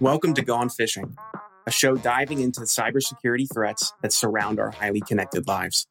Welcome to Gone Phishing, a show diving into the cybersecurity threats that surround our highly connected lives.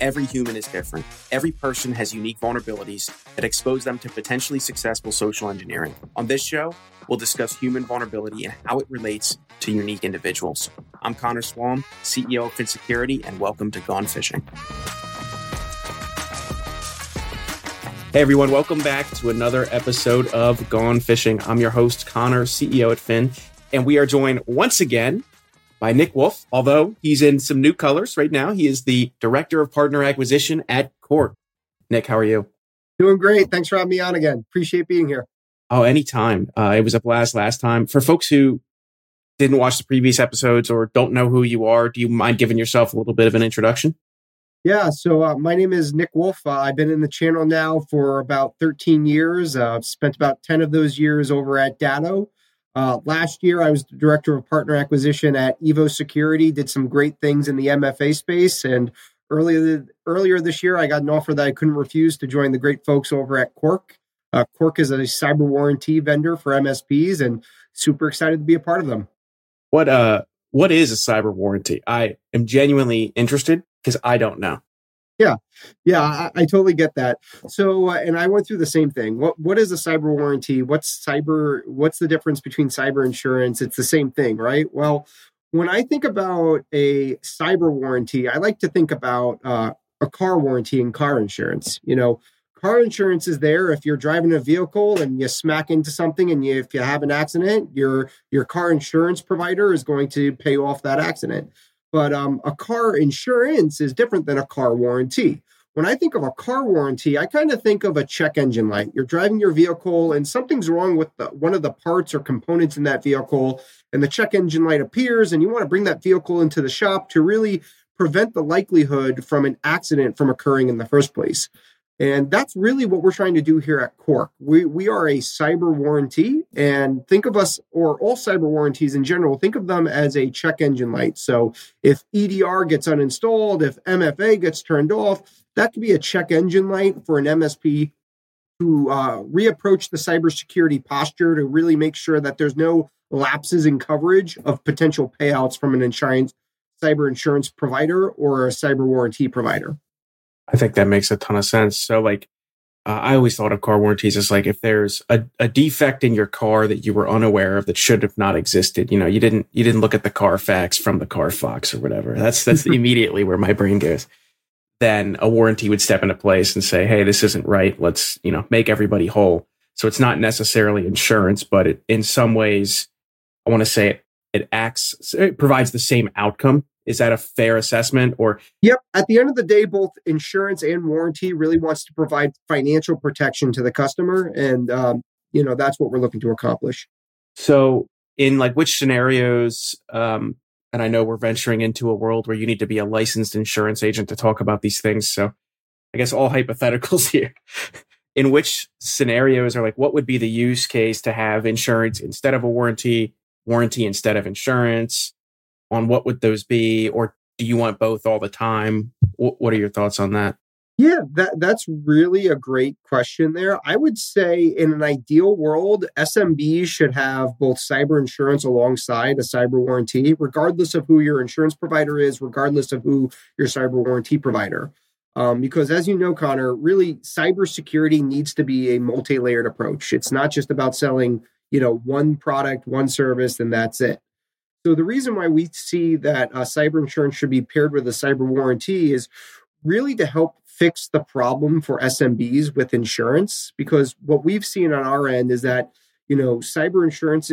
Every human is different. Every person has unique vulnerabilities that expose them to potentially successful social engineering. On this show, we'll discuss human vulnerability and how it relates to unique individuals. I'm Connor Swalm, CEO of Phin Security, and welcome to Gone Phishing. Hey everyone, welcome back to another episode of Gone Phishing. I'm your host, Connor, CEO at Phin, and we are joined once again by Nick Wolf, although he's in some new colors right now. He is the Director of Partner Acquisition at Cork. Nick, how are you? Doing great. Thanks for having me on again. Appreciate being here. Oh, anytime. It was a blast last time. For folks who didn't watch the previous episodes or don't know who you are, do you mind giving yourself a little bit of an introduction? Yeah, so my name is Nick Wolf. I've been in the channel now for about 13 years. I've spent about 10 of those years over at Datto. Last year, I was the Director of Partner Acquisition at Evo Security, did some great things in the MFA space. And earlier this year, I got an offer that I couldn't refuse to join the great folks over at Cork. Cork is a cyber warranty vendor for MSPs and super excited to be a part of them. What is a cyber warranty? I am genuinely interested, because I don't know. Yeah, I totally get that. So, and I went through the same thing. What is a cyber warranty? What's the difference between cyber insurance? It's the same thing, right? Well, when I think about a cyber warranty, I like to think about a car warranty and car insurance. You know, car insurance is there if you're driving a vehicle and you smack into something and if you have an accident, your car insurance provider is going to pay off that accident. But a car insurance is different than a car warranty. When I think of a car warranty, I kind of think of a check engine light. You're driving your vehicle and something's wrong with one of the parts or components in that vehicle, and the check engine light appears, and you want to bring that vehicle into the shop to really prevent the likelihood from an accident from occurring in the first place. And that's really what we're trying to do here at Cork. We are a cyber warranty, and think of us, or all cyber warranties in general, think of them as a check engine light. So if EDR gets uninstalled, if MFA gets turned off, that could be a check engine light for an MSP to reapproach the cybersecurity posture to really make sure that there's no lapses in coverage of potential payouts from an insurance, cyber insurance provider or a cyber warranty provider. I think that makes a ton of sense. So like, I always thought of car warranties as like, if there's a defect in your car that you were unaware of that should have not existed, you know, you didn't look at the Carfax from the Carfax or whatever. That's immediately where my brain goes. Then a warranty would step into place and say, hey, this isn't right. Let's, you know, make everybody whole. So it's not necessarily insurance, but it, in some ways, I want to say it provides the same outcome. Is that a fair assessment? Or yep. At the end of the day, both insurance and warranty really wants to provide financial protection to the customer. And, you know, that's what we're looking to accomplish. So in like which scenarios, and I know we're venturing into a world where you need to be a licensed insurance agent to talk about these things. So I guess all hypotheticals here. In which scenarios are like, what would be the use case to have insurance instead of a warranty, warranty instead of insurance? On what would those be? Or do you want both all the time? What are your thoughts on that? Yeah, that's really a great question there. I would say in an ideal world, SMBs should have both cyber insurance alongside a cyber warranty, regardless of who your insurance provider is, regardless of who your cyber warranty provider. Because as you know, Connor, really cybersecurity needs to be a multi-layered approach. It's not just about selling, you know, one product, one service, and that's it. So the reason why we see that cyber insurance should be paired with a cyber warranty is really to help fix the problem for SMBs with insurance, because what we've seen on our end is that, you know, cyber insurance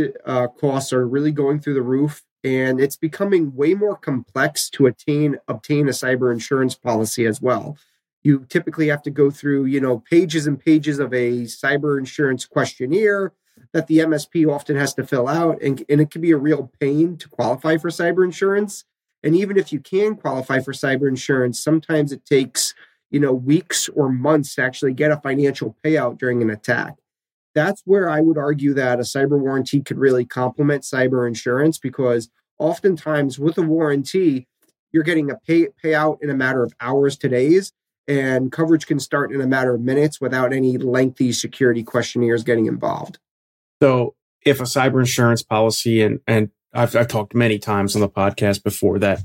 costs are really going through the roof, and it's becoming way more complex to obtain a cyber insurance policy as well. You typically have to go through, you know, pages and pages of a cyber insurance questionnaire that the MSP often has to fill out, and it can be a real pain to qualify for cyber insurance. And even if you can qualify for cyber insurance, sometimes it takes, you know, weeks or months to actually get a financial payout during an attack. That's where I would argue that a cyber warranty could really complement cyber insurance, because oftentimes with a warranty, you're getting a payout in a matter of hours to days, and coverage can start in a matter of minutes without any lengthy security questionnaires getting involved. So if a cyber insurance policy, and I've talked many times on the podcast before that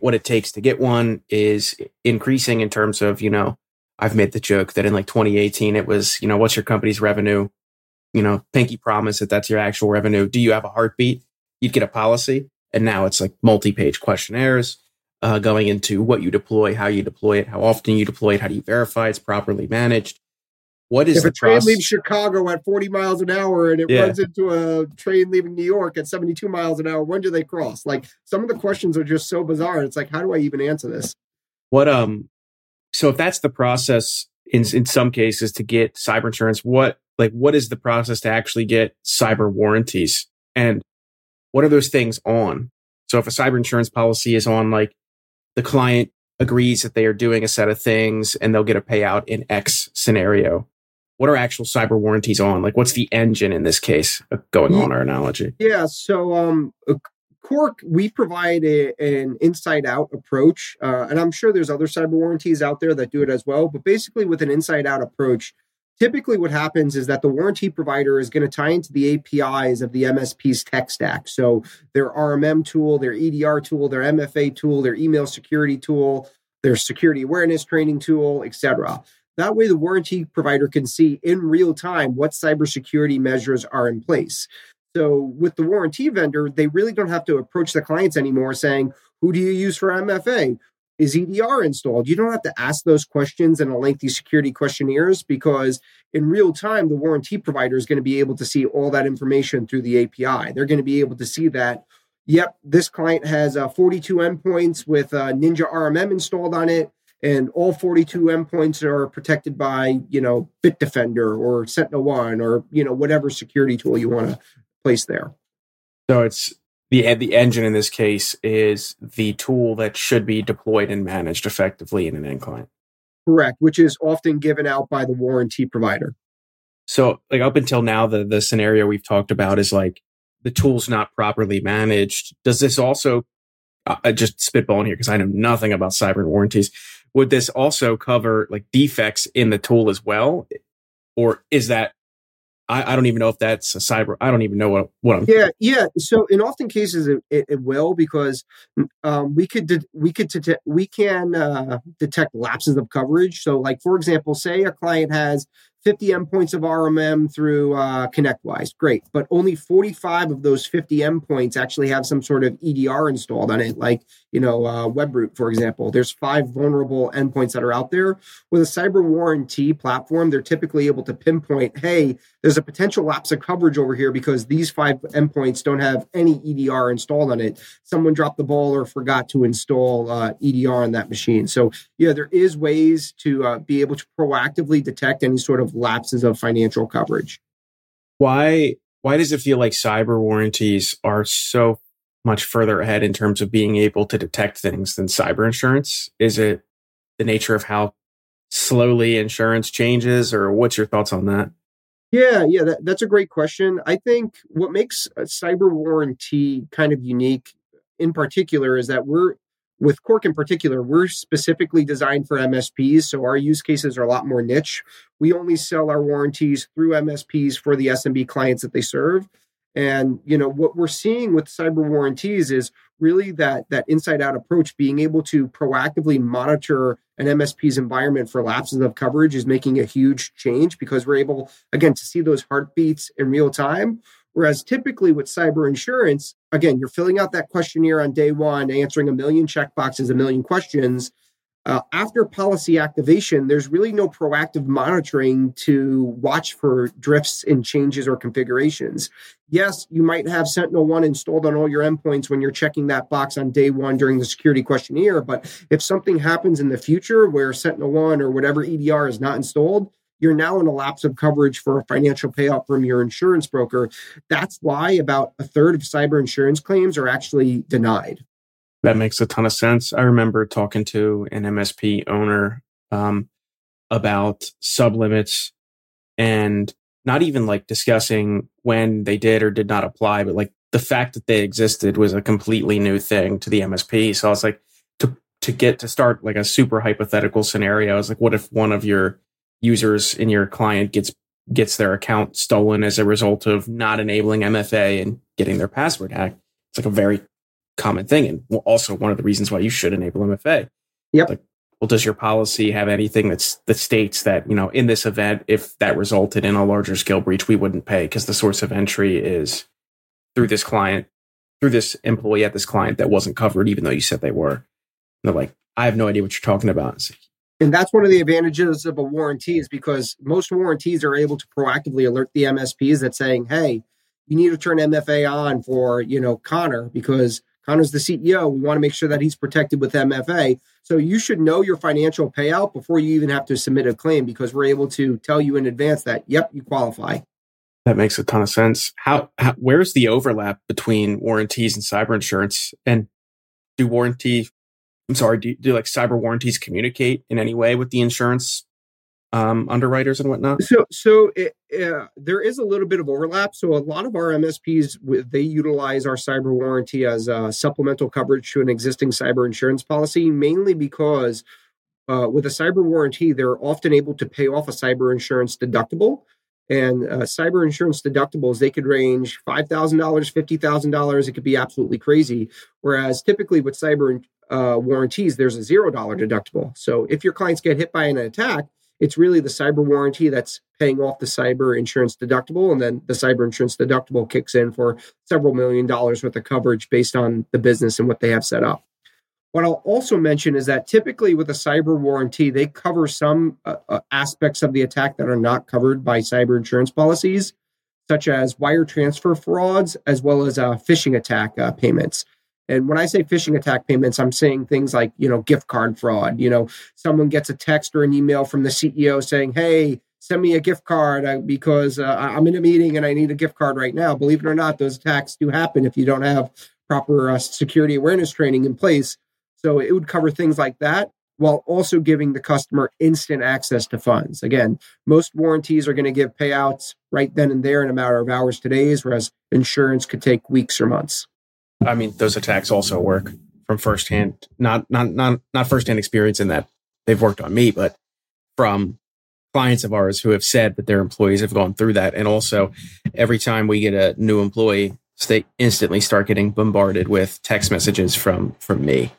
what it takes to get one is increasing in terms of, you know, I've made the joke that in like 2018, it was, you know, what's your company's revenue? You know, pinky promise that that's your actual revenue. Do you have a heartbeat? You'd get a policy. And now it's like multi-page questionnaires going into what you deploy, how you deploy it, how often you deploy it, how do you verify it's properly managed? What is the process? If a train leaves Chicago at 40 miles an hour and it runs into a train leaving New York at 72 miles an hour, when do they cross? Like, some of the questions are just so bizarre. It's like, how do I even answer this? What, so if that's the process in some cases to get cyber insurance, what is the process to actually get cyber warranties? And what are those things on? So if a cyber insurance policy is on, like, the client agrees that they are doing a set of things and they'll get a payout in X scenario. What are actual cyber warranties on? Like, what's the engine in this case going on, our analogy? Yeah. So Cork, we provide an inside out approach. And I'm sure there's other cyber warranties out there that do it as well. But basically with an inside out approach, typically what happens is that the warranty provider is going to tie into the APIs of the MSP's tech stack. So their RMM tool, their EDR tool, their MFA tool, their email security tool, their security awareness training tool, et cetera. That way, the warranty provider can see in real time what cybersecurity measures are in place. So with the warranty vendor, they really don't have to approach the clients anymore saying, who do you use for MFA? Is EDR installed? You don't have to ask those questions in a lengthy security questionnaires, because in real time, the warranty provider is going to be able to see all that information through the API. They're going to be able to see that, yep, this client has 42 endpoints with Ninja RMM installed on it. And all 42 endpoints are protected by, you know, Bitdefender or Sentinel One or, you know, whatever security tool you want to place there. So it's the engine in this case is the tool that should be deployed and managed effectively in an end client. Correct, which is often given out by the warranty provider. So, like, up until now, the scenario we've talked about is like the tool's not properly managed. Does this also, I just spitballing here because I know nothing about cyber warranties. Would this also cover like defects in the tool as well? Or is that, I don't even know if that's a cyber, I don't even know what I'm. Yeah. So in often cases it will, because we can detect lapses of coverage. So, like, for example, say a client has 50 endpoints of RMM through ConnectWise. Great. But only 45 of those 50 endpoints actually have some sort of EDR installed on it. Like, you know, WebRoot, for example, there's 5 vulnerable endpoints that are out there. With a cyber warranty platform, they're typically able to pinpoint, hey, there's a potential lapse of coverage over here because these 5 endpoints don't have any EDR installed on it. Someone dropped the ball or forgot to install EDR on that machine. So, yeah, there is ways to be able to proactively detect any sort of lapses of financial coverage. Why does it feel like cyber warranties are so much further ahead in terms of being able to detect things than cyber insurance? Is it the nature of how slowly insurance changes, or what's your thoughts on that? Yeah, that's a great question. I think what makes a cyber warranty kind of unique in particular is that with Cork in particular, we're specifically designed for MSPs, so our use cases are a lot more niche. We only sell our warranties through MSPs for the SMB clients that they serve. And, you know, what we're seeing with cyber warranties is really that inside-out approach, being able to proactively monitor an MSP's environment for lapses of coverage is making a huge change, because we're able, again, to see those heartbeats in real time. Whereas typically with cyber insurance, again, you're filling out that questionnaire on day one, answering 1 million checkboxes, 1 million questions. After policy activation, there's really no proactive monitoring to watch for drifts in changes or configurations. Yes, you might have Sentinel One installed on all your endpoints when you're checking that box on day one during the security questionnaire. But if something happens in the future where Sentinel One or whatever EDR is not installed, you're now in a lapse of coverage for a financial payout from your insurance broker. That's why about a third of cyber insurance claims are actually denied. That makes a ton of sense. I remember talking to an MSP owner about sublimits, and not even like discussing when they did or did not apply, but like the fact that they existed was a completely new thing to the MSP. So I was like, to get to start like a super hypothetical scenario, I was like, what if one of your users in your client gets gets their account stolen as a result of not enabling MFA and getting their password hacked. It's like a very common thing. And also one of the reasons why you should enable MFA. Yep. Like, well, does your policy have anything that states that, you know, in this event, if that resulted in a larger scale breach, we wouldn't pay because the source of entry is through this client, through this employee at this client that wasn't covered, even though you said they were. And they're like, I have no idea what you're talking about. And that's one of the advantages of a warranty, is because most warranties are able to proactively alert the MSPs that's saying, hey, you need to turn MFA on for, you know, Connor, because Connor's the CEO. We want to make sure that he's protected with MFA. So you should know your financial payout before you even have to submit a claim, because we're able to tell you in advance that, yep, you qualify. That makes a ton of sense. How where's the overlap between warranties and cyber insurance? And do like cyber warranties communicate in any way with the insurance underwriters and whatnot? So there is a little bit of overlap. So a lot of our MSPs, they utilize our cyber warranty as a supplemental coverage to an existing cyber insurance policy, mainly because with a cyber warranty, they're often able to pay off a cyber insurance deductible. And cyber insurance deductibles, they could range $5,000, $50,000. It could be absolutely crazy. Whereas typically with cyber warranties, there's a $0 deductible. So if your clients get hit by an attack, it's really the cyber warranty that's paying off the cyber insurance deductible. And then the cyber insurance deductible kicks in for several million dollars worth of coverage based on the business and what they have set up. What I'll also mention is that typically with a cyber warranty, they cover some aspects of the attack that are not covered by cyber insurance policies, such as wire transfer frauds, as well as phishing attack payments. And when I say phishing attack payments, I'm saying things like, you know, gift card fraud. You know, someone gets a text or an email from the CEO saying, hey, send me a gift card because I'm in a meeting and I need a gift card right now. Believe it or not, those attacks do happen if you don't have proper security awareness training in place. So it would cover things like that, while also giving the customer instant access to funds. Again, most warranties are going to give payouts right then and there in a matter of hours to days, whereas insurance could take weeks or months. I mean, those attacks also work from firsthand, not firsthand experience in that they've worked on me, but from clients of ours who have said that their employees have gone through that. And also every time we get a new employee, they instantly start getting bombarded with text messages from me.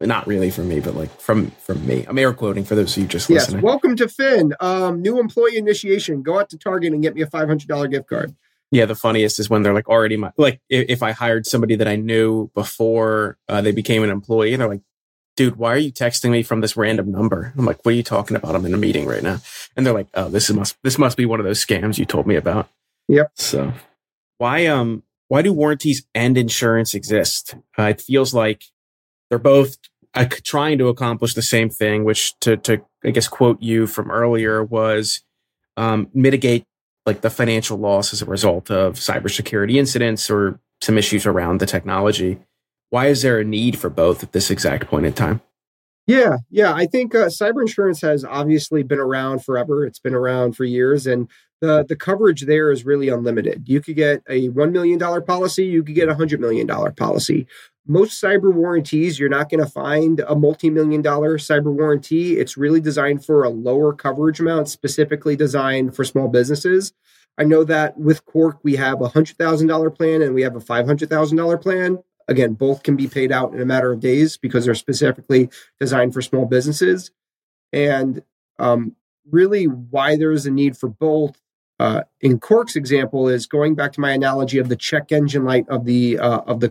Not really from me, but like from me. I'm air quoting for those of you just listening. Yes, welcome to Phin. New employee initiation. Go out to Target and get me a $500 gift card. Yeah, the funniest is when they're like already if I hired somebody that I knew before they became an employee, and they're like, dude, why are you texting me from this random number? I'm like, what are you talking about? I'm in a meeting right now. And they're like, oh, this must be one of those scams you told me about. Yep. So why do warranties and insurance exist? It feels like they're both trying to accomplish the same thing, which to I guess quote you from earlier was mitigate like the financial loss as a result of cybersecurity incidents or some issues around the technology. Why is there a need for both at this exact point in time? Yeah. I think cyber insurance has obviously been around forever. It's been around for years, and the coverage there is really unlimited. You could get a $1 million policy. You could get a $100 million policy. Most cyber warranties, you're not going to find a multi-million-dollar cyber warranty. It's really designed for a lower coverage amount, specifically designed for small businesses. I know that with Cork, we have a $100,000 plan and we have a $500,000 plan. Again, both can be paid out in a matter of days because they're specifically designed for small businesses. And really why there is a need for both in Cork's example is going back to my analogy of the check engine light of the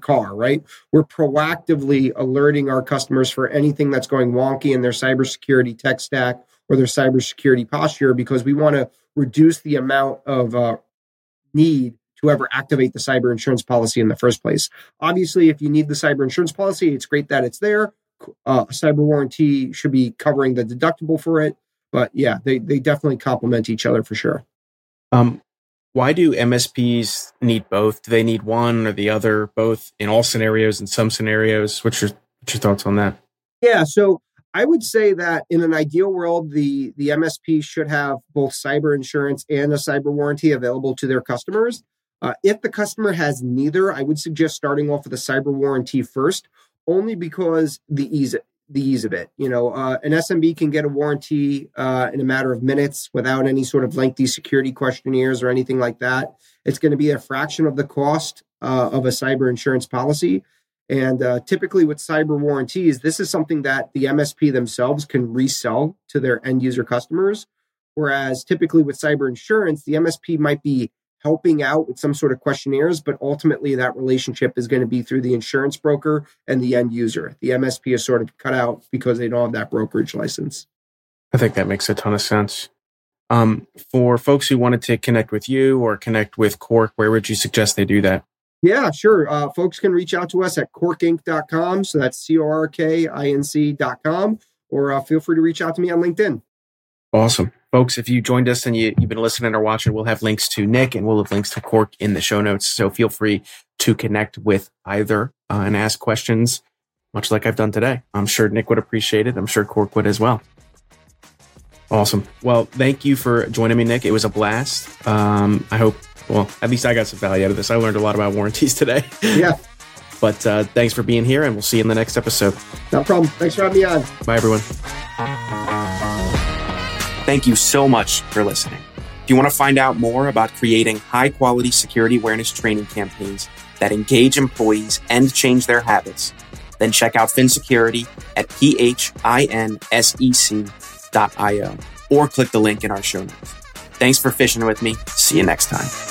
car, right? We're proactively alerting our customers for anything that's going wonky in their cybersecurity tech stack or their cybersecurity posture, because we want to reduce the amount of need to ever activate the cyber insurance policy in the first place. Obviously, if you need the cyber insurance policy, it's great that it's there. A cyber warranty should be covering the deductible for it. But yeah, they definitely complement each other for sure. Why do MSPs need both? Do they need one or the other, both in all scenarios and some scenarios? What's your thoughts on that? Yeah, so I would say that in an ideal world, the MSP should have both cyber insurance and a cyber warranty available to their customers. If the customer has neither, I would suggest starting off with a cyber warranty first, only because the ease the ease of it. You know, an SMB can get a warranty in a matter of minutes without any sort of lengthy security questionnaires or anything like that. It's going to be a fraction of the cost of a cyber insurance policy. And typically with cyber warranties, this is something that the MSP themselves can resell to their end user customers. Whereas typically with cyber insurance, the MSP might be helping out with some sort of questionnaires, but ultimately that relationship is going to be through the insurance broker and the end user. The MSP is sort of cut out because they don't have that brokerage license. I think that makes a ton of sense. For folks who wanted to connect with you or connect with Cork, where would you suggest they do that? Yeah, sure. Folks can reach out to us at CorkInc.com. So that's CorkInc.com. Or feel free to reach out to me on LinkedIn. Awesome. Folks, if you joined us and you've been listening or watching, we'll have links to Nick and we'll have links to Cork in the show notes. So feel free to connect with either and ask questions, much like I've done today. I'm sure Nick would appreciate it. I'm sure Cork would as well. Awesome. Well, thank you for joining me, Nick. It was a blast. I hope, well, at least I got some value out of this. I learned a lot about warranties today. Yeah. But thanks for being here, and we'll see you in the next episode. No problem. Thanks for having me on. Bye, everyone. Thank you so much for listening. If you want to find out more about creating high-quality security awareness training campaigns that engage employees and change their habits, then check out Phin Security at phinsec.io or click the link in our show notes. Thanks for fishing with me. See you next time.